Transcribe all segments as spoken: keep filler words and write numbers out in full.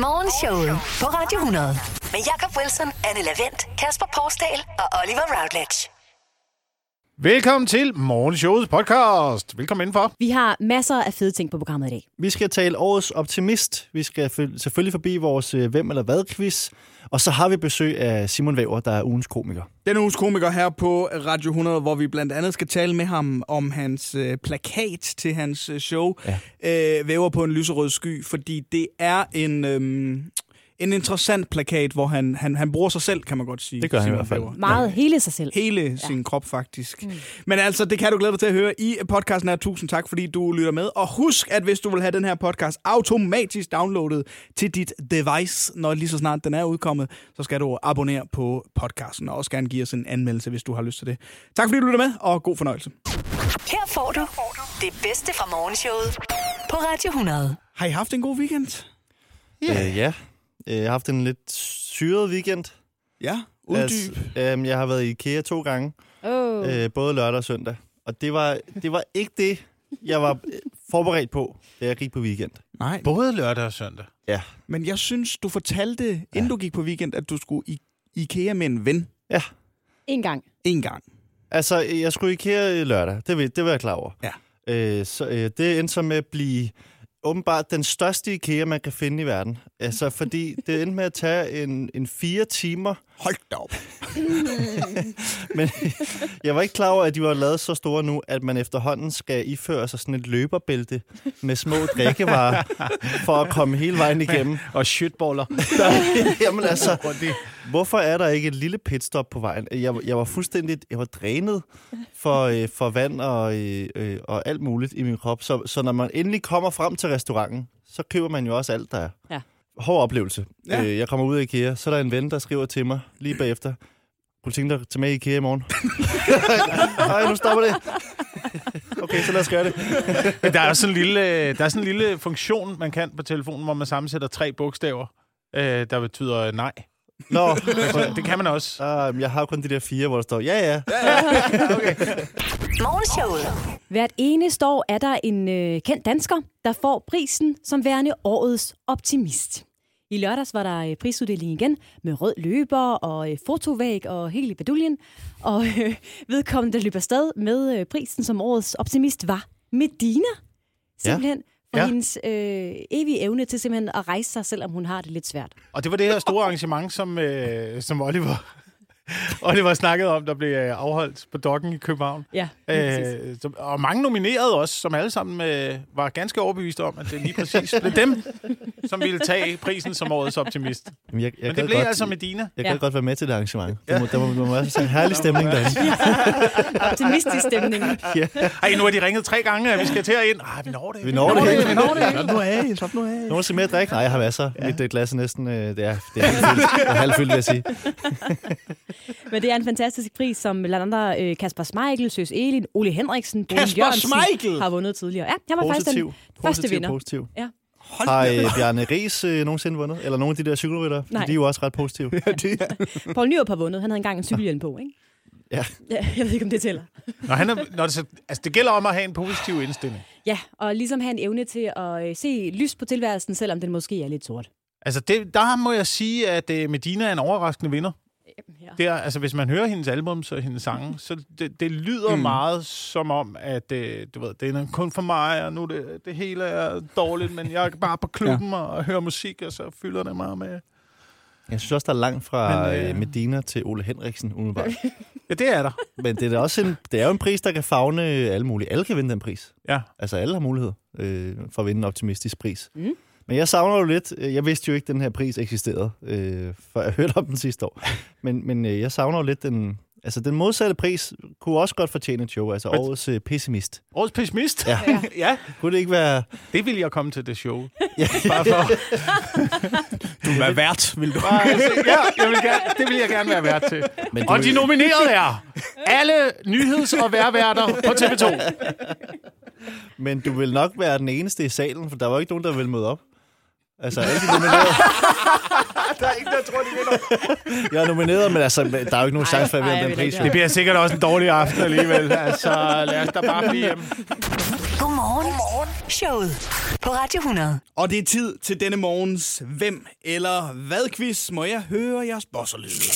Morgenshowet på Radio hundrede. Med Jacob Wilson, Anne Lavendt, Kasper Porsdal og Oliver Routledge. Velkommen til Morgenshowets podcast. Velkommen indenfor. Vi har masser af fede ting på programmet i dag. Vi skal tale årets optimist. Vi skal selvfølgelig forbi vores Hvem eller hvad quiz. Og så har vi besøg af Simon Væver, der er ugens komiker. Den ugens komiker her på Radio hundrede, hvor vi blandt andet skal tale med ham om hans øh, plakat til hans øh, show. Ja. Øh, Væver på en lyserød sky, fordi det er en... Øh, En interessant plakat, hvor han, han, han bruger sig selv, kan man godt sige. Det gør han i hvert fald. Meget, hele sig selv. Hele ja. sin krop, faktisk. Mm. Men altså, det kan du glæde dig til at høre i podcasten her. Tusind tak, fordi du lytter med. Og husk, at hvis du vil have den her podcast automatisk downloadet til dit device, når lige så snart den er udkommet, så skal du abonnere på podcasten, og også gerne give os en anmeldelse, hvis du har lyst til det. Tak, fordi du lytter med, og god fornøjelse. Her får du det bedste fra morgenshowet på Radio hundrede. Har I haft en god weekend? Ja. Yeah. Uh, yeah. Jeg har haft en lidt syret weekend. Ja, uddyb. Altså, øhm, jeg har været i IKEA to gange. Oh. Øh, både lørdag og søndag. Og det var, det var ikke det, jeg var forberedt på, da jeg gik på weekend. Nej. Både lørdag og søndag? Ja. Men jeg synes, du fortalte, inden ja. du gik på weekend, at du skulle i IKEA med en ven. Ja. En gang. En gang. Altså, jeg skulle i IKEA lørdag. Det, det var jeg klar over. Ja. Øh, så, øh, det endte så med at blive... åbenbart den største IKEA, man kan finde i verden. Altså, fordi det endte med at tage en, en fire timer. Hold da op! Men jeg var ikke klar over, at de var lavet så store nu, at man efterhånden skal iføre sig sådan et løberbælte med små drikkevarer, for at komme hele vejen igennem. Og shitballer. Jamen altså, hvorfor er der ikke et lille pitstop på vejen? Jeg, jeg var fuldstændig, jeg var drænet for, øh, for vand og, øh, og alt muligt i min krop. Så, så når man endelig kommer frem til restauranten, så køber man jo også alt, der er. Ja. Hård oplevelse. Ja. Øh, jeg kommer ud af IKEA, så er der en ven, der skriver til mig lige bagefter. Kunne du tænke dig at tage med i IKEA i morgen? Nej, nu stopper det. Okay, så lad os gøre det. Men der er sådan en lille, der er sådan en lille funktion, man kan på telefonen, hvor man sammensætter tre bogstaver, øh, der betyder nej. Nå, no. Det kan man også. Uh, jeg har kun de der fire, hvor der står, ja, ja. Okay. Morgenshowet. Hvert eneste år er der en øh, kendt dansker, der får prisen som værende årets optimist. I lørdags var der øh, prisuddeling igen med rød løber og øh, fotovæg og hele baduljen. Og øh, vedkommende, der løber afsted med øh, prisen som årets optimist, var Medina. Simpelthen. Ja. For ja. hendes øh, evige evne til simpelthen at rejse sig, selvom hun har det lidt svært. Og det var det her store arrangement, som, øh, som Oliver, Oliver snakkede om, der blev afholdt på Dokken i København. Ja, øh, som, og mange nominerede også, som alle sammen øh, var ganske overbeviste om, at det lige præcis blev dem, som ville tage prisen som årets optimist. Jamen, jeg, jeg Men det blev godt, altså Medina. Jeg kan ja. godt være med til det arrangement. Ja. Der må være sådan en herlig stemning derinde. Ja. Optimistisk stemning. Ja. Ej, nu har de ringet tre gange, og vi skal til at ind. Ej, vi når det. Vi når det. Vi når det. Slap nu af. Slap nu af. Nogen skal mere drikke? Nej, jeg har masser. Ja. Mit glas er næsten... Øh, det er, det er halvfyldt, vil jeg sige. Men det er en fantastisk pris, som blandt andre øh, Kasper Schmeichel, Søs Elin, Ole Henriksen, Bonen Jørgensen har vundet tidligere. Ja, jeg var positiv. faktisk den første positiv, vinder. Positiv. Ja. Har øh, Bjarne Ries øh, nogensinde vundet? Eller nogle af de der cykelryttere? De er jo også ret positive. Ja. Ja. Poul Nyrup har vundet. Han havde engang en cykelhjelm på, ikke? Ja. ja. Jeg ved ikke, om det tæller. Når han er, når det, altså, det gælder om at have en positiv indstilling. Ja, og ligesom have en evne til at øh, se lys på tilværelsen, selvom den måske er lidt sort. Altså, det, der må jeg sige, at øh, Medina er en overraskende vinder. Ja. Det er, altså, hvis man hører hendes albums og hendes sange, så det, det lyder mm. meget som om, at det, du ved, det er kun for mig, og nu det, det hele er dårligt, men jeg er bare på klubben ja. og, og hører musik, og så fylder det meget med... Jeg synes også, der er langt fra men, øh... Medina til Ole Henriksen, umiddelbart. Ja, det er der. Men det er, da også en, det er jo en pris, der kan favne alle mulige. Alle kan vinde den pris. Ja. Altså, alle har mulighed øh, for at vinde en optimistisk pris. Mm. Men jeg savner jo lidt. Jeg vidste jo ikke, at den her pris eksisterede, øh, for jeg hørte om den sidste år. Men, men jeg savner jo lidt den... Altså, den modsatte pris kunne også godt fortjene et show. Altså, årets øh, pessimist. Årets pessimist? Ja. Ja. ja. Kunne det ikke være... Det ville jeg komme til, det show. Ja. Bare for... Du vil være vært, vil du? Bare, altså, ja, jeg vil gerne, det vil jeg gerne være vært til. Men og de nominerede er alle nyheds- og værværter på T V to. Men du vil nok være den eneste i salen, for der var ikke nogen, der ville møde op. Altså, alle de nominerede... Der er ingen, der tror, de vinder. Jeg er nomineret, men altså, der er jo ikke nogen chance for at vinde den pris. Det bliver sikkert også en dårlig aften alligevel. Altså, lad os da bare blive hjemme. Godmorgen. Godmorgen. Godmorgen. Showet på Radio hundrede. Og det er tid til denne morgens Hvem eller hvad quiz. Må jeg høre jeres bosserlyde?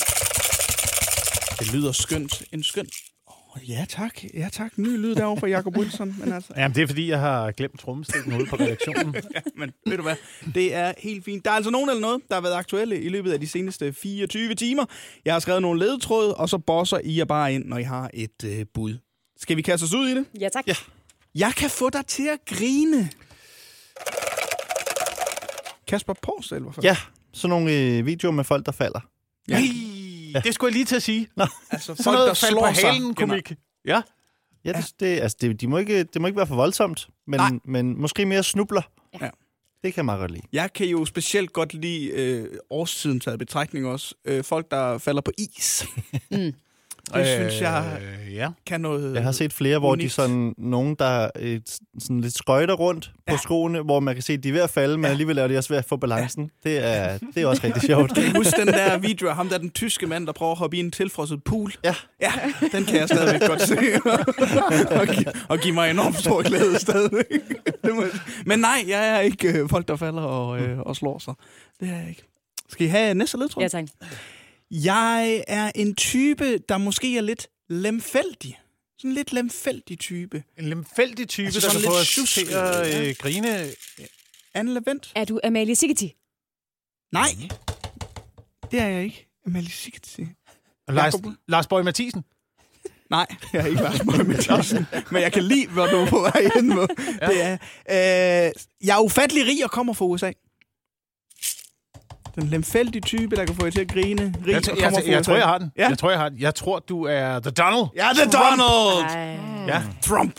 Det lyder skønt. En skøn. Oh, ja tak. Ja tak. Ny lyd derovre fra Jacob Wilson. Men altså... Jamen det er fordi, jeg har glemt trommestikken ude på redaktionen. Ja, men ved du hvad? Det er helt fint. Der er altså nogen eller noget, der har været aktuelle i løbet af de seneste fireogtyve timer. Jeg har skrevet nogle ledetråde, og så bosser I jer bare ind, når I har et øh, bud. Skal vi kaste os ud i det? Ja, tak. Ja. Jeg kan få dig til at grine. Kasper Porsdal, hvorfor? Ja, sådan nogle øh, videoer med folk, der falder. Ja. Ej, ja. Det skulle jeg lige til at sige. Nå. Altså, folk, noget, der slår på halen, komik. Ja, ja, det, ja. Det, altså, det, de må ikke, det må ikke være for voldsomt, men, men måske mere snubler. Ja. Det kan jeg meget godt lide. Jeg kan jo specielt godt lide øh, årstiden taget betragtning også. Øh, folk, der falder på is. Mm. Det øh, synes jeg ja. kan noget. Jeg har set flere, hvor unikt. De sådan nogen, der øh, sådan lidt skøjter rundt ja. på skoene, hvor man kan se, at de er ved at falde, men ja. alligevel er det også ved at få balancen. Ja. Det, er, det er også rigtig sjovt. Kan I huske den der video af ham, der den tyske mand, der prøver at hoppe i en tilfrosset pool? Ja. Ja, den kan jeg stadigvæk godt se. og, gi- og give mig enormt stor glæde stadigvæk. Men nej, jeg er ikke øh, folk, der falder og, øh, og slår sig. Det er jeg ikke. Skal I have næste led, tror jeg? Ja, tak. Jeg er en type, der måske er lidt lemfældig. Sådan en lidt lemfældig type. En lemfældig type, altså, der får os til at øh, grine. Ja. Anne Lavendt. Er du Amalie Sigeti? Nej, det er jeg ikke. Amalie Sigeti. Lars, Lars Borg Mathisen? Nej, jeg er ikke Lars Borg Mathisen. Men jeg kan lide, hvor du er på vej hen med. Ja. Det er, øh, jeg er ufattelig rig og kommer fra U S A. Den lemfældige type, der kan få jer til at grine. Rig, jeg, t- jeg, t- jeg tror, jeg har den. Ja. Jeg tror, jeg har den. Jeg tror, du er The Donald. Ja, The Trump. Donald! Mm. Ja. Trump.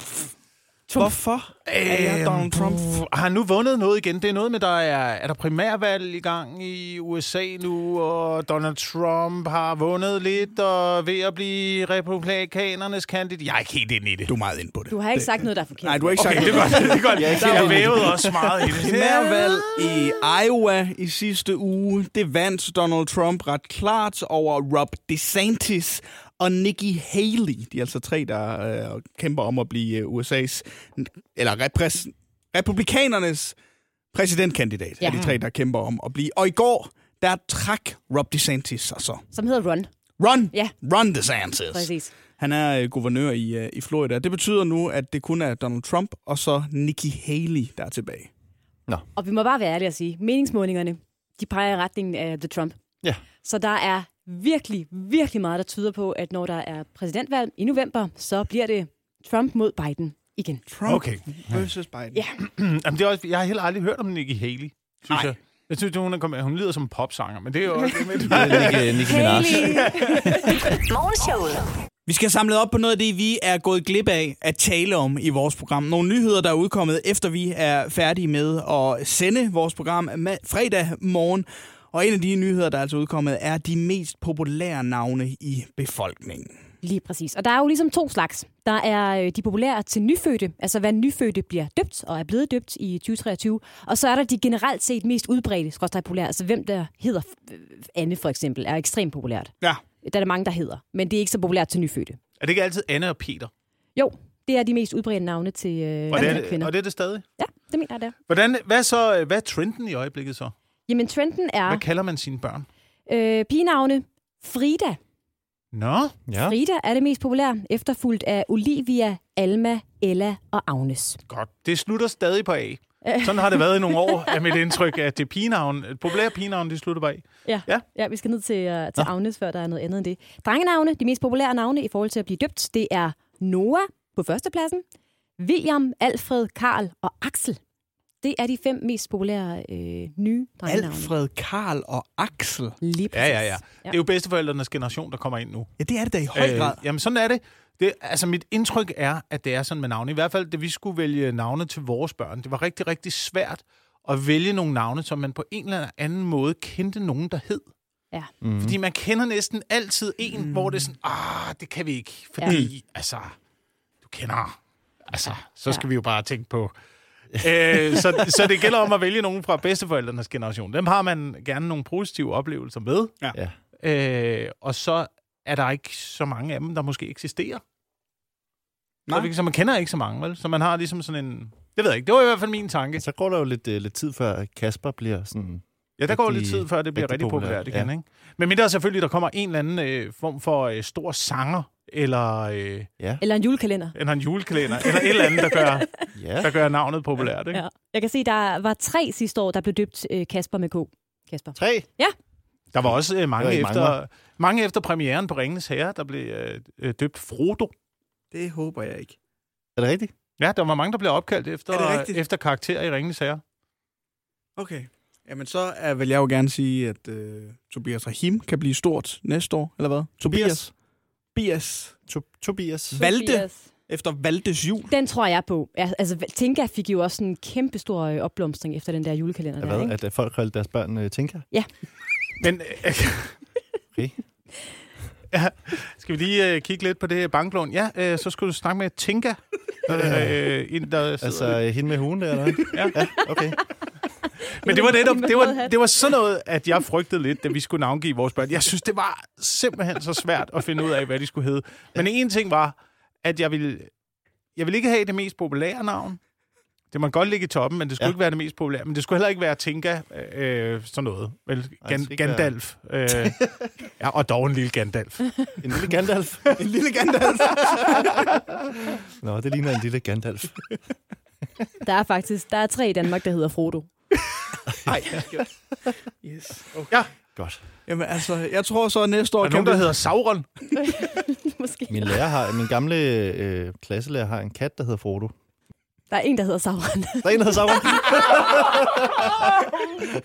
Trump. Hvorfor er jeg Donald Trump? Har han nu vundet noget igen? Det er noget med, der er, er der primærvalg i gang i U S A nu, og Donald Trump har vundet lidt, og ved at blive republikanernes kandidat. Jeg er ikke helt inde i det. Du er meget inde på det. Du har ikke sagt noget, der er forkert. Nej, du har ikke okay, sagt det. Okay, det er godt. Jeg, jeg vævede også meget i det. Primærvalg i Iowa i sidste uge, det vandt Donald Trump ret klart over Rob DeSantis og Nikki Haley. De er altså tre, der øh, kæmper om at blive øh, U S A's, eller repræs, republikanernes præsidentkandidat. Ja. Er de tre, der kæmper om at blive. Og i går, der trak Rob DeSantis altså. Som hedder Ron. Ron? Ja. Ron DeSantis. Præcis. Han er øh, guvernør i, øh, i Florida. Det betyder nu, at det kun er Donald Trump og så Nikki Haley, der er tilbage. Nå. Og vi må bare være ærlige at sige, meningsmålingerne, de peger i retningen af The Trump. Ja. Så der er virkelig, virkelig meget, der tyder på, at når der er præsidentvalg i november, så bliver det Trump mod Biden igen. Trump okay. versus Biden. Ja. Jamen, det er også, jeg har heller aldrig hørt om Nikki Haley, synes Nej. jeg. Jeg synes, hun, er, hun lyder som en popsanger, men det er jo også... Nikki Haley! Morgenshowet. Vi skal samle op på noget af det, vi er gået glip af at tale om i vores program. Nogle nyheder, der er udkommet, efter vi er færdige med at sende vores program fredag morgen. Og en af de nyheder, der er altså udkommet, er de mest populære navne i befolkningen. Lige præcis. Og der er jo ligesom to slags. Der er de populære til nyfødte, altså hvad nyfødte bliver døbt og er blevet døbt i tyve treogtyve. Og så er der de generelt set mest udbredte, skråstreg populære, altså hvem der hedder Anne for eksempel, er ekstremt populært. Ja. Der er der mange, der hedder, men det er ikke så populært til nyfødte. Er det ikke altid Anne og Peter? Jo, det er de mest udbredte navne til øh, og det er, kvinder. Og det er det stadig? Ja, det mener jeg, det er. Hvordan, hvad, så, hvad er trenden i øjeblikket så? Jamen, trenden er... Hvad kalder man sine børn? Øh, pigenavne. Frida. Nå, ja. Frida er det mest populære, efterfulgt af Olivia, Alma, Ella og Agnes. Godt. Det slutter stadig på A. Sådan har det været i nogle år, af mit indtryk, at det pigenavn, populære pigenavn, de slutter på A. Ja, ja. ja vi skal ned til, uh, til Agnes, før der er noget andet end det. Drengenavne, de mest populære navne i forhold til at blive døbt, det er Noah på førstepladsen, William, Alfred, Karl og Axel. Det er de fem mest populære øh, nye drengenavne. Alfred, Karl og Axel. Lige præcis. Ja, ja, ja. Det er jo bedsteforældrenes generation, der kommer ind nu. Ja, det er det da i høj øh, grad. Jamen, sådan er det. det. Altså, mit indtryk er, at det er sådan med navne. I hvert fald, da vi skulle vælge navne til vores børn, det var rigtig, rigtig svært at vælge nogle navne, som man på en eller anden måde kendte nogen, der hed. Ja. Mm. Fordi man kender næsten altid en, mm. hvor det er sådan, ah, det kan vi ikke, fordi, ja. altså, du kender. Altså, så skal ja. vi jo bare tænke på... Æ, så, så det gælder om at vælge nogen fra bedsteforældrenes generation. Dem har man gerne nogle positive oplevelser med. Ja. Æ, og så er der ikke så mange af dem, der måske eksisterer. Nej. Så man kender ikke så mange, vel? Så man har ligesom sådan en... Det ved jeg ikke. Det var i hvert fald min tanke. Så går der jo lidt, øh, lidt tid, før Kasper bliver sådan... Ja, der går lidt tid, før det bliver rigtig populært igen, ja. Ikke? Men mindre selvfølgelig, der kommer en eller anden øh, form for øh, stor sanger, eller... Øh, ja. Eller en julekalender. Eller en julekalender, eller et eller andet, der gør, ja. der gør navnet populært, ikke? Ja. Jeg kan se, der var tre sidste år, der blev døbt øh, Kasper med K. Kasper. Tre? Ja. Der var også øh, mange, efter, mange. mange efter premieren på Ringens Herre, der blev øh, øh, døbt Frodo. Det håber jeg ikke. Er det rigtigt? Ja, der var mange, der blev opkaldt efter, efter karakterer i Ringens Herre. Okay. Jamen, så er, vil jeg jo gerne sige, at øh, Tobias Rahim kan blive stort næste år, eller hvad? Tobias. Tobias. Tobias. Tobias. Valde. Efter Valdes jul. Den tror jeg på. Altså, Tinka fik jo også en kæmpe stor opblomstring efter den der julekalender. Der, hvad? Ikke? At folk kaldte deres børn uh, Tinka? Ja. Men... Øh, okay. Ja. Skal vi lige øh, kigge lidt på det banklån? Ja, øh, så skulle du snakke med Tinka. øh, ind, der altså, hende med hugen der, eller hvad? Ja. Ja, okay. Men det var, netop, det, var, det var sådan noget, at jeg frygtede lidt, da vi skulle navngive vores børn. Jeg synes, det var simpelthen så svært at finde ud af, hvad de skulle hedde. Men en ting var, at jeg ville, jeg ville ikke have det mest populære navn. Det må godt ligge i toppen, men det skulle ja. ikke være det mest populære. Men det skulle heller ikke være Tinka, øh, sådan noget. Vel, Gan, Gandalf. Øh, ja, og dog en lille Gandalf. En lille Gandalf? En lille Gandalf. Nå, det ligner en lille Gandalf. Der er faktisk der er tre i Danmark, der hedder Frodo. Nej. Yes. Okay. Ja. Godt. Jamen altså, jeg tror så næste år... Er nogen, der hedder Sauron? Måske. Min, lærer har, min gamle øh, klasselærer har en kat, der hedder Frodo. Der er en, der hedder Sauron. Der er en, der hedder Sauron.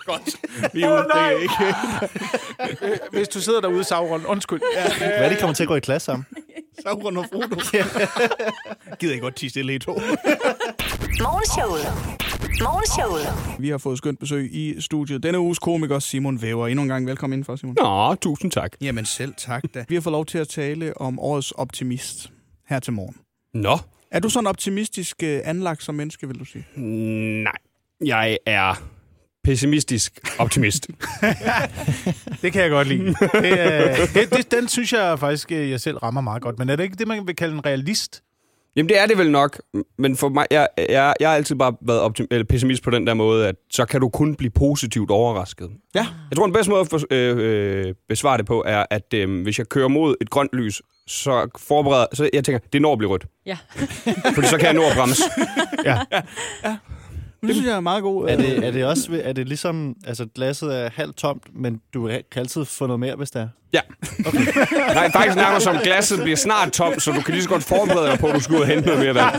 Godt. Vi er ude, det er ikke. Hvis du sidder derude, Sauron, undskyld. Hvad er det, kommer til at gå i klasse sammen? Sauron og Frodo. Gider I godt tige stille i to. Vi har fået skønt besøg i studiet. Denne uges komiker Simon Væver. Endnu en gang velkommen indenfor, Simon. Nå, tusind tak. Jamen selv tak da. Vi har fået lov til at tale om årets optimist her til morgen. Nå. Er du sådan optimistisk anlagt som menneske, vil du sige? Nej, jeg er pessimistisk optimist. Det kan jeg godt lide. Det, det, det, den synes jeg faktisk, jeg selv rammer meget godt. Men er det ikke det, man vil kalde en realist? Jamen, det er det vel nok, men for mig, jeg, jeg, jeg har altid bare været optim- eller pessimist på den der måde, at så kan du kun blive positivt overrasket. Ja. Jeg tror, den bedste måde at for, øh, øh, besvare det på er, at øh, hvis jeg kører mod et grønt lys, så forbereder, så jeg tænker, det når at blive rødt. Ja. Fordi så kan jeg nå at bremse. Ja. Ja. Ja. Det synes jeg er meget god. Er det, er det også er det ligesom, altså glasset er halvt tomt, men du kan altid få noget mere, hvis det er? Ja. Okay. Nej, faktisk nærmere som glasset bliver snart tomt, så du kan lige så godt forberede dig på, at du skal ud og hente noget mere vand.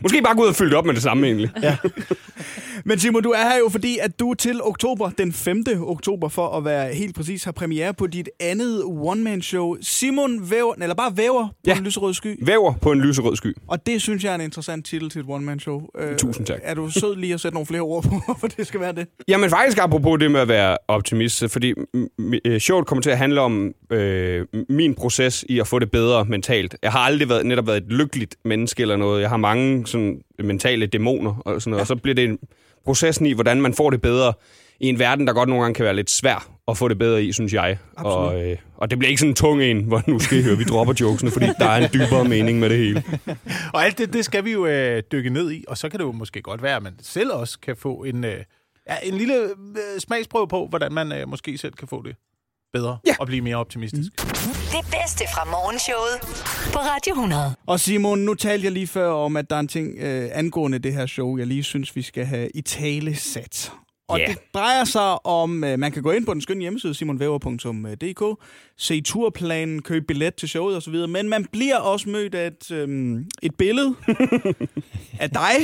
Måske bare gå ud og fylde op med det samme egentlig. Ja. Men Simon, du er her jo fordi, at du til oktober, den femte oktober for at være helt præcis, har premiere på dit andet one-man-show. Simon Væver, eller bare Væver på ja. en lyserød sky. Væver på en lyserød sky. Og det synes jeg er en interessant titel til et one-man-show. Tusind tak. Er du sød lige at sætte nogle flere ord på, for det skal være det? Jamen faktisk apropos det med at være optimist, fordi showet kommer til at handle om øh, min proces i at få det bedre mentalt. Jeg har aldrig været, netop været et lykkeligt menneske eller noget. Jeg har mange sådan mentale dæmoner og sådan noget, ja. Og så bliver det en processen i, hvordan man får det bedre i en verden, der godt nogle gange kan være lidt svær at få det bedre i, synes jeg. Og, øh, og det bliver ikke sådan en tung en, hvor nu skal I høre, vi dropper jokesene, fordi der er en dybere mening med det hele. Og alt det, det skal vi jo øh, dykke ned i, og så kan det jo måske godt være, at man selv også kan få en, øh, en lille øh, smagsprøve på, hvordan man øh, måske selv kan få det bedre ja. og blive mere optimistisk. Mm. Det bedste fra morgenshowet på Radio hundrede. Og Simon, nu talte jeg lige før om, at der er en ting øh, angående det her show, jeg lige synes, vi skal have i tale sat. Og yeah. det drejer sig om, øh, man kan gå ind på den skønne hjemmeside, simon væver punktum d k, se turplanen, købe billet til showet osv., men man bliver også mødt af et, øh, et billede af dig,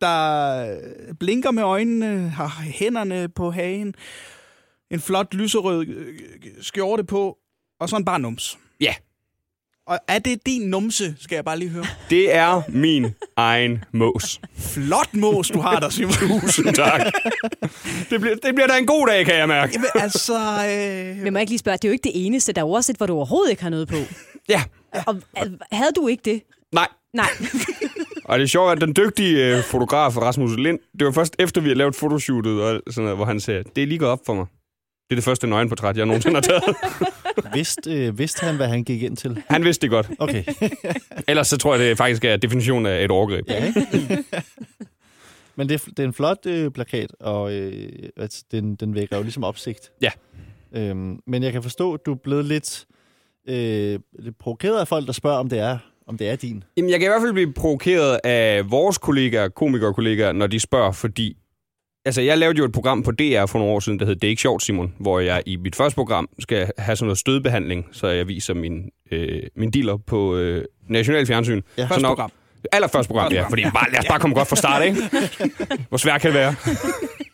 der blinker med øjnene, har hænderne på hagen, en flot lyserød skjorte på, og så en bare nums. Ja. Yeah. Og er det din numse, skal jeg bare lige høre? Det er min egen mås. Flot mås, du har der, Simon. Tusind tak. Det bliver, det bliver da en god dag, kan jeg mærke. Jamen, altså... Øh... Men må jeg ikke lige spørge, det er jo ikke det eneste, der er overset, hvor du overhovedet ikke har noget på. Ja. Og havde du ikke det? Nej. Nej. Og det er sjovt, at den dygtige fotograf Rasmus Lind, det var først efter, vi havde lavet fotoshootet, og sådan noget, hvor han sagde, det er lige gået op for mig. Det er det første nøgenportræt, jeg nogensinde har taget. vidste, øh, vidste han, hvad han gik ind til? Han vidste det godt. Okay. Ellers så tror jeg, det faktisk er definitionen af et overgreb. Ja. Men det er, det er en flot øh, plakat, og øh, altså, den, den vækker jo ligesom opsigt. Ja. Øhm, men jeg kan forstå, at du er blevet lidt, øh, lidt provokeret af folk, der spørger, om det er, om det er din. Jamen, jeg kan i hvert fald blive provokeret af vores kollegaer, komikerkollegaer, når de spørger, fordi... Altså, jeg lavede jo et program på D R for nogle år siden, der hed Det er ikke sjovt, Simon, hvor jeg i mit første program skal have sådan noget stødbehandling, så jeg viser min, øh, min dealer på øh, national fjernsyn. Ja, første nok, program. Allerførste program, ja, fordi bare, lad os bare komme godt fra start, ikke? Hvor svært kan det være?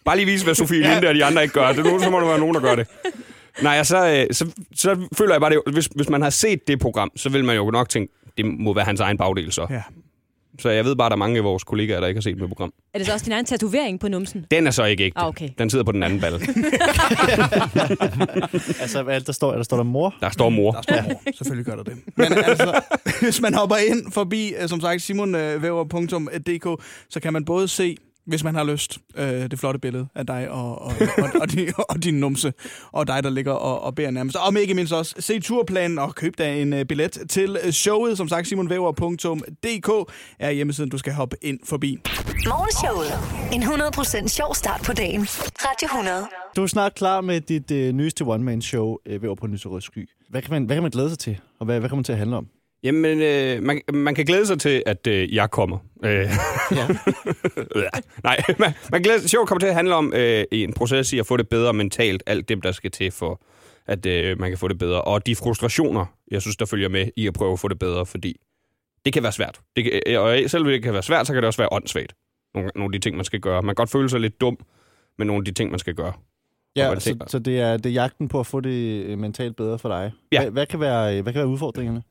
Bare lige vise, hvad Sofie Linde ja. og de andre ikke gør. Det er nogen, så må der være nogen, der gør det. Nej, så, så, så føler jeg bare, det, hvis, hvis man har set det program, så vil man jo nok tænke, det må være hans egen bagdel så. Ja. Så jeg ved bare, at der er mange af vores kollegaer, der ikke har set mit program. Er det så også din egen tatovering på numsen? Den er så ikke ægte. Ah, okay. Den sidder på den anden balle. Altså, hvad der står? Der står der mor? Der står mor. Der står mor. Selvfølgelig gør der det. Men altså, hvis man hopper ind forbi, som sagt, simon væver punktum d k, så kan man både se, hvis man har lyst, øh, det flotte billede af dig og, og, og, og, din, og din numse, og dig, der ligger og, og bærer nærmest. Og ikke mindst også, se turplanen og køb dig en øh, billet til showet. Som sagt, simon væver punktum d k er hjemmesiden, du skal hoppe ind forbi. Morgenshowet. En hundrede procent sjov start på dagen. Radio hundrede. Du er snart klar med dit øh, nyeste one-man-show, øh, Væver på Nys og Rød Sky. Hvad kan man, hvad kan man glæde sig til, og hvad, hvad kommer til at handle om? Jamen, øh, man, man kan glæde sig til, at øh, jeg kommer. Øh. Ja. Nej, man, man glæder sig. Sjovt kommer til at handle om øh, en proces i at få det bedre mentalt. Alt det, der skal til for, at øh, man kan få det bedre. Og de frustrationer, jeg synes, der følger med i at prøve at få det bedre, fordi det kan være svært. Det kan, og selvom det kan være svært, så kan det også være åndssvagt. Nogle, nogle af de ting, man skal gøre. Man kan godt føle sig lidt dum med nogle af de ting, man skal gøre. Ja, så, så det, er, det er jagten på at få det mentalt bedre for dig. Ja. Hvad, hvad, kan være, hvad kan være udfordringerne?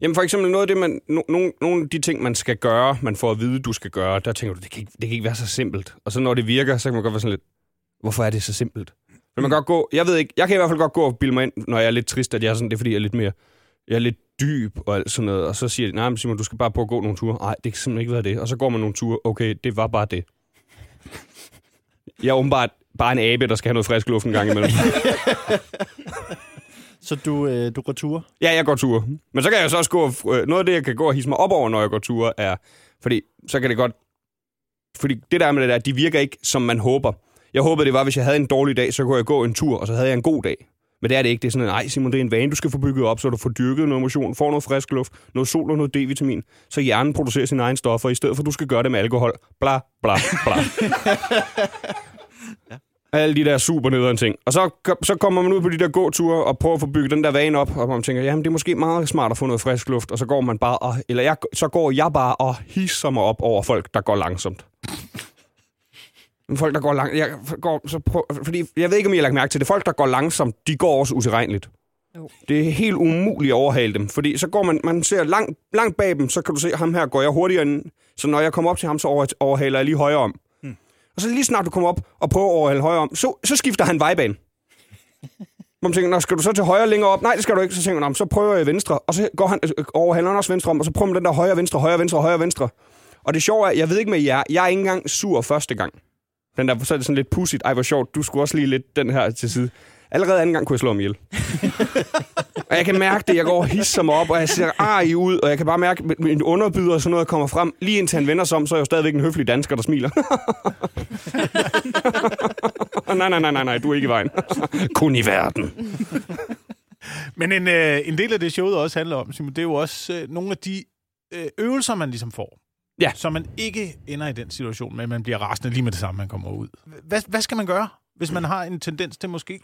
Jamen for eksempel noget af det, man, no, no, nogle af de ting, man skal gøre, man får at vide, du skal gøre, der tænker du, det kan, ikke, det kan ikke være så simpelt. Og så når det virker, så kan man godt være sådan lidt, hvorfor er det så simpelt? Men man kan godt gå, jeg ved ikke, jeg kan i hvert fald godt gå og bilde mig ind, når jeg er lidt trist, at jeg er sådan, det er fordi, jeg er lidt mere, jeg er lidt dyb og alt sådan noget. Og så siger de, nej, men Simon, du skal bare prøve at gå nogle ture. Nej, det kan simpelthen ikke være det. Og så går man nogle ture, okay, det var bare det. Jeg er åbenbart bare en abe, der skal have noget frisk luft en gang imellem. Så du, øh, du går ture? Ja, jeg går ture. Men så kan jeg så også gå... Øh, noget af det, jeg kan gå og hisse mig op over, når jeg går ture, er... Fordi så kan det godt... Fordi det der med det der, de virker ikke, som man håber. Jeg håbede, det var, hvis jeg havde en dårlig dag, så kunne jeg gå en tur, og så havde jeg en god dag. Men det er det ikke. Det er sådan, nej Simon, det er en vane, du skal få bygget op, så du får dyrket noget motion, får noget frisk luft, noget sol og noget D-vitamin, så hjernen producerer sine egne stoffer, i stedet for, at du skal gøre det med alkohol. Bla, bla, bla. Alle de der super nederen ting. Og så, så kommer man ud på de der gåture og prøver at få bygget den der vane op, og man tænker, jamen det er måske meget smart at få noget frisk luft, og så går man bare, og, eller jeg, så går jeg bare og hisser mig op over folk, der går langsomt. Folk, der går langsomt, jeg går, så prøv, fordi jeg ved ikke, om I har lagt mærke til det. Folk, der går langsomt, de går også utilregneligt. Jo. Det er helt umuligt at overhale dem, fordi så går man, man ser langt, langt bag dem, så kan du se, ham her går jeg hurtigere ind, så når jeg kommer op til ham, så overhaler jeg lige højere om. Og så lige snart du kommer op og prøver at overhale højere om, så, så skifter han vejbane. Man tænker, nå, skal du så til højre længere op? Nej, det skal du ikke. Så tænker man, så prøver jeg venstre. Og så går han, overhaler han også venstre om, og så prøver man den der højre, venstre, højre, venstre, højre, venstre. Og det sjove er, jeg ved ikke med jer, jeg er ikke engang sur første gang. Den der, så er det sådan lidt pudsigt. Ej, hvor sjovt, du skulle også lige lidt den her til side. Allerede anden gang kunne jeg slå ham ihjel. Og jeg kan mærke det, jeg går og hisser mig op, og jeg ser arg ud, og jeg kan bare mærke, at min underbyder og sådan noget kommer frem. Lige indtil han vender sig om, så er jeg jo stadigvæk en høflig dansker, der smiler. nej, nej, nej, nej, nej, du er ikke i vejen. Kun i verden. Men en, øh, en del af det showet også handler om, Simon, det er jo også øh, nogle af de øh, øvelser, man ligesom får. Ja. Så man ikke ender i den situation med, at man bliver rasende lige med det samme, man kommer ud. Hvad, hvad skal man gøre, hvis man har en tendens til måske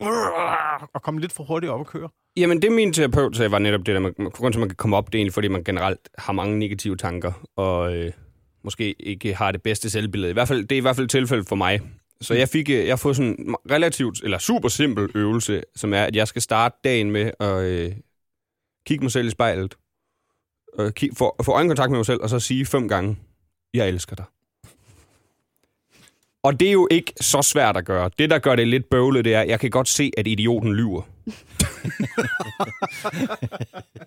at komme lidt for hurtigt op og køre? Jamen, det min terapeut sagde, var netop det der, man, grund til, at man kan komme op, det er egentlig, fordi man generelt har mange negative tanker, og øh, måske ikke har det bedste selvbillede. I hvert fald, det er i hvert fald tilfældet for mig. Så jeg fik, jeg får sådan en relativt, eller super simpel øvelse, som er, at jeg skal starte dagen med at øh, kigge mig selv i spejlet, og kig, få, få øjenkontakt med mig selv, og så sige fem gange, jeg elsker dig. Og det er jo ikke så svært at gøre. Det, der gør det lidt bøvlet, det er, at jeg kan godt se, at idioten lyver.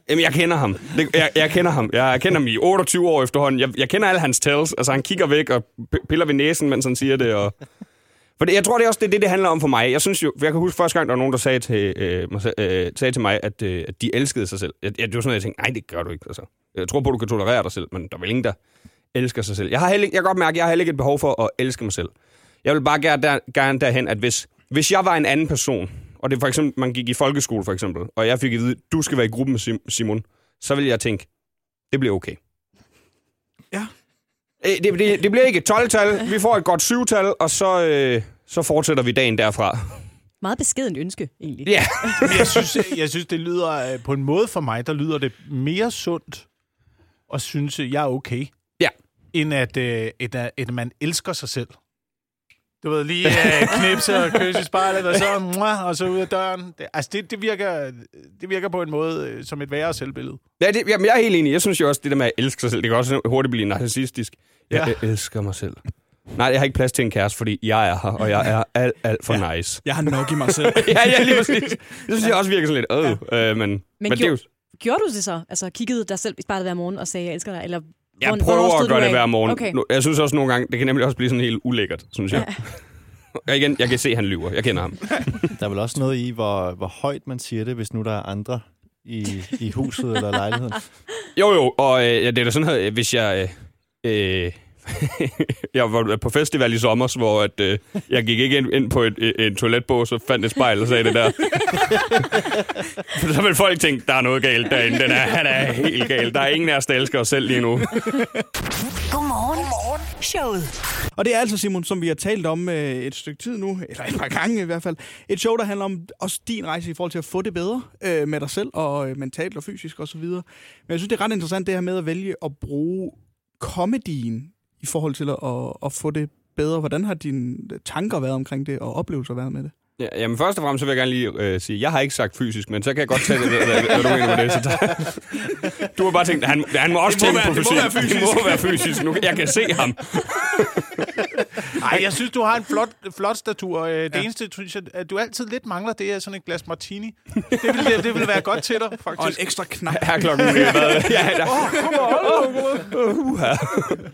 Jamen, jeg kender ham. Jeg, jeg kender ham. Jeg kender ham i otteogtyve år efterhånden. Jeg, jeg kender alle hans tells. Altså, han kigger væk og piller ved næsen, mens han siger det. Og... For det, jeg tror, det er også det, det, det handler om for mig. Jeg synes jo, jeg kan huske første gang, der var nogen, der sagde til, øh, øh, sagde til mig, at, øh, at de elskede sig selv. Jeg, det var sådan, at jeg tænkte, nej, det gør du ikke. Altså. Jeg tror på, du kan tolerere dig selv, men der er vel ingen, der elsker sig selv. Jeg har heller, jeg kan godt mærke, at jeg har heller ikke et behov for at elske mig selv. Jeg vil bare gerne, der, gerne derhen, at hvis, hvis jeg var en anden person, og det for eksempel, man gik i folkeskole for eksempel, og jeg fik at vide, du skal være i gruppen med Simon, så ville jeg tænke, det bliver okay. Ja. Det, det, det bliver ikke et tolv-tal, vi får et godt syv-tal, og så, øh, så fortsætter vi dagen derfra. Meget beskeden ønske, egentlig. Ja. jeg, synes, jeg, jeg synes, det lyder, på en måde for mig, der lyder det mere sundt, og synes, jeg er okay, ja. end at, øh, et, at, at man elsker sig selv. Du ved, lige øh, knipse og kysse i spejlet, og så, mwah, og så ud af døren. Det, altså, det, det, virker, det virker på en måde øh, som et værre selvbillede. Ja, det, jamen, jeg er helt enig. Jeg synes jo også, det der med at elske sig selv, det kan også hurtigt blive narcissistisk. Jeg ja. elsker mig selv. Nej, jeg har ikke plads til en kæreste, fordi jeg er her, og jeg er alt, alt for ja. nice. Jeg har nok i mig selv. ja, ja, lige præcis. Det synes jeg også virker sådan lidt, øh, ja. øh, men... Men, men gjorde, det jo... gjorde du det så? Altså, kiggede dig selv i spejlet hver morgen og sagde, jeg elsker dig, eller... Jeg prøver at gøre det hver morgen. Okay. Jeg synes også nogle gange, det kan nemlig også blive sådan helt ulækkert, synes jeg. Ja. Igen, jeg kan se, at han lyver. Jeg kender ham. Der er vel også noget i, hvor, hvor højt man siger det, hvis nu der er andre i, i huset eller lejligheden. Jo, jo. Og øh, det er da sådan her, hvis jeg... Øh, jeg var på festival i sommer, hvor at, øh, jeg gik ikke ind, ind på et, et, en toiletbås og fandt et spejl og sagde det der. Så ville folk tænke, der er noget galt derinde. Den er, han er helt galt. Der er ingen af os, der elsker os selv lige nu. Godmorgen. Showet. Og det er altså, Simon, som vi har talt om øh, et stykke tid nu, eller et par gange i hvert fald, et show, der handler om også din rejse i forhold til at få det bedre øh, med dig selv, og øh, mentalt og fysisk osv. Men jeg synes, det er ret interessant det her med at vælge at bruge komedien i forhold til at, at, at få det bedre. Hvordan har dine tanker været omkring det, og oplevelser været med det? Ja, jamen først og fremmest så vil jeg gerne lige øh, sige, jeg har ikke sagt fysisk, men så kan jeg godt tage det, hvad du mener med det. Så du har bare tænkt, han, han må også må tænke være, på fysik. Det, det må være fysisk. Nu, jeg kan se ham. Ej, jeg synes, du har en flot, flot statur. Det ja. eneste, du altid lidt mangler, det er sådan et glas martini. Det ville, det, det ville være godt til dig, faktisk. Og en ekstra knap. Her klokken. Åh, kom og hold.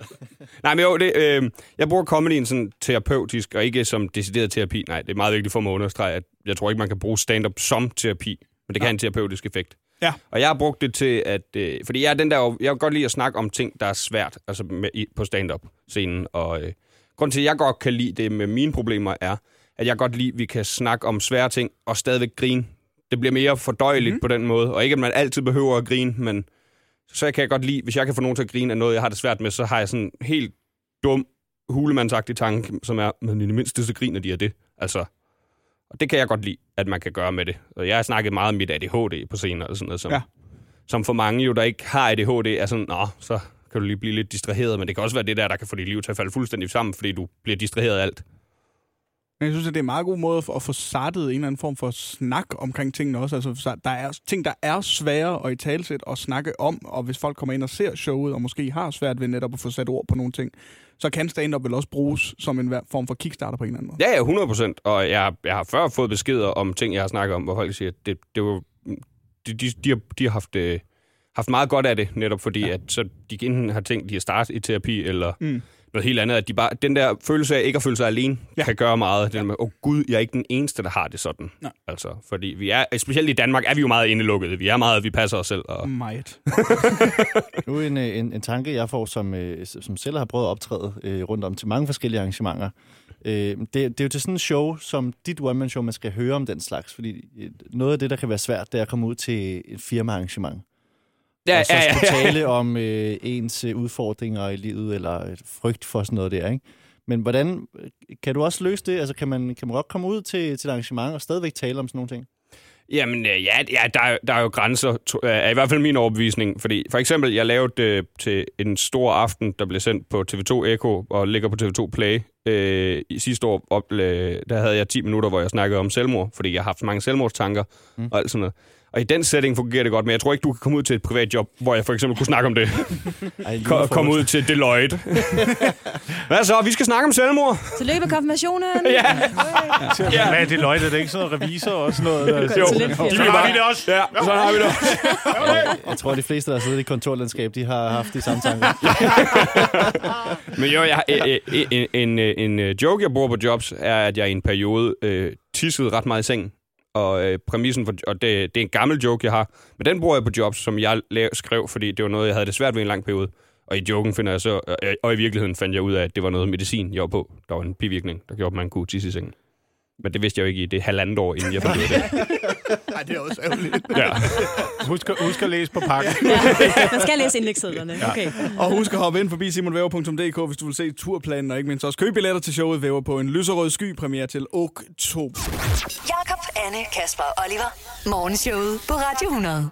Nej, men jo, det, øh, jeg bruger comedyen sådan terapeutisk, og ikke som decideret terapi. Nej, det er meget vigtigt for mig at understrege, at jeg tror ikke, man kan bruge stand-up som terapi, men det kan ja. have en terapeutisk effekt. Ja. Og jeg har brugt det til, at... Øh, fordi jeg er den der... Jeg vil godt lide at snakke om ting, der er svært, altså med, i, på stand-up-scenen, og... Øh, grunden til, at jeg godt kan lide det med mine problemer, er, at jeg godt lide, at vi kan snakke om svære ting og stadigvæk grine. Det bliver mere fordøjeligt mm. på den måde, og ikke, at man altid behøver at grine, men så kan jeg godt lide, hvis jeg kan få nogen til at grine af noget, jeg har det svært med, så har jeg sådan en helt dum, hulemandsagtig tanke, som er, men i det mindste, så griner de af det. Altså, og det kan jeg godt lide, at man kan gøre med det. Og jeg har snakket meget om mit A D H D på scenen, og sådan noget, som, ja. som for mange jo, der ikke har A D H D, er sådan, nå, så... kan du lige blive lidt distraheret, men det kan også være det der, der kan få dit liv til at falde fuldstændig sammen, fordi du bliver distraheret af alt. Men jeg synes, at det er en meget god måde at få startet en eller anden form for snak omkring tingene også. Altså, der er ting, der er svære at italesætte og snakke om, og hvis folk kommer ind og ser showet, og måske har svært ved netop at få sat ord på nogle ting, så kan stand-up vel også bruges som en form for kickstarter på en eller anden måde. Ja, ja, hundrede procent. Og jeg, jeg har før fået beskeder om ting, jeg har snakket om, hvor folk siger, at det, det var, de, de, de, har, de har haft... Øh, haft meget godt af det, netop fordi, ja. at så de enten har tænkt, de har startet i terapi, eller mm. noget helt andet, at de bare, den der følelse af ikke at føle sig alene, ja. kan gøre meget. Den ja. med, åh oh, gud, jeg er ikke den eneste, der har det sådan. Nej. Altså, fordi vi er, specielt i Danmark, er vi jo meget indelukkede. Vi er meget, vi passer os selv. Og... Meget. Nu en, en, en tanke, jeg får, som, som selv har prøvet at optræde rundt om til mange forskellige arrangementer. Det, det er jo til sådan en show, som dit one-man-show, man skal høre om den slags, fordi noget af det, der kan være svært, det er at komme ud til et firmaarrangement. Ja, og så skulle ja, ja. tale om øh, ens udfordringer i livet, eller frygt for sådan noget der, ikke? Men hvordan kan du også løse det? Altså, kan man, kan man godt komme ud til, til et arrangement og stadigvæk tale om sådan nogle ting? Jamen, ja, ja der, er, der er jo grænser, to, er i hvert fald min overbevisning. Fordi, for eksempel, jeg lavede øh, til en stor aften, der blev sendt på T V to Echo og ligger på T V to Play. Øh, I sidste år, op, øh, der havde jeg ti minutter, hvor jeg snakkede om selvmord, fordi jeg har haft mange selvmordstanker mm. og alt sådan noget. Og i den setting fungerer det godt, men jeg tror ikke, du kan komme ud til et privat job, hvor jeg for eksempel kunne snakke om det. Kom, kom ud til Deloitte. Hvad så? Vi skal snakke om selvmord. Tillykke med konfirmationen. Ja. Ja. Hvad er Deloitte? Er det ikke sådan noget revisor og sådan noget? Der... Jo, de har vi det også. Ja, så har vi det også. Jeg tror, de fleste, der sidder i kontorlandskab, de har haft de samme tanker. Men jo, jeg, en, en, en joke, jeg bruger på jobs, er, at jeg i en periode øh, tissede ret meget i sengen. Og øh, præmissen for, og det, det er en gammel joke, jeg har, men den bruger jeg på jobs, som jeg lav, skrev, fordi det var noget, jeg havde det svært ved en lang periode. Og i joken finder jeg så, øh, og i virkeligheden fandt jeg ud af, at det var noget medicin, jeg var på. Der var en bivirkning, der gjorde, at man kunne tisse i sengen. Men det vidste jeg jo ikke i det halvandet år, inden jeg fandt ud af det. Nej, det er også ærgerligt. Ja. Husk, husk at læse på pakken. Ja, man skal læse indlægssedlerne. Okay. Ja. Og husk at hoppe ind forbi simon væver punktum d k, hvis du vil se turplanen, og ikke mindst også købe billetter til showet Væver på en lyserød sky premiere til oktober. Jakob, Anne, Kasper og Oliver. Morgenshowet på Radio hundrede.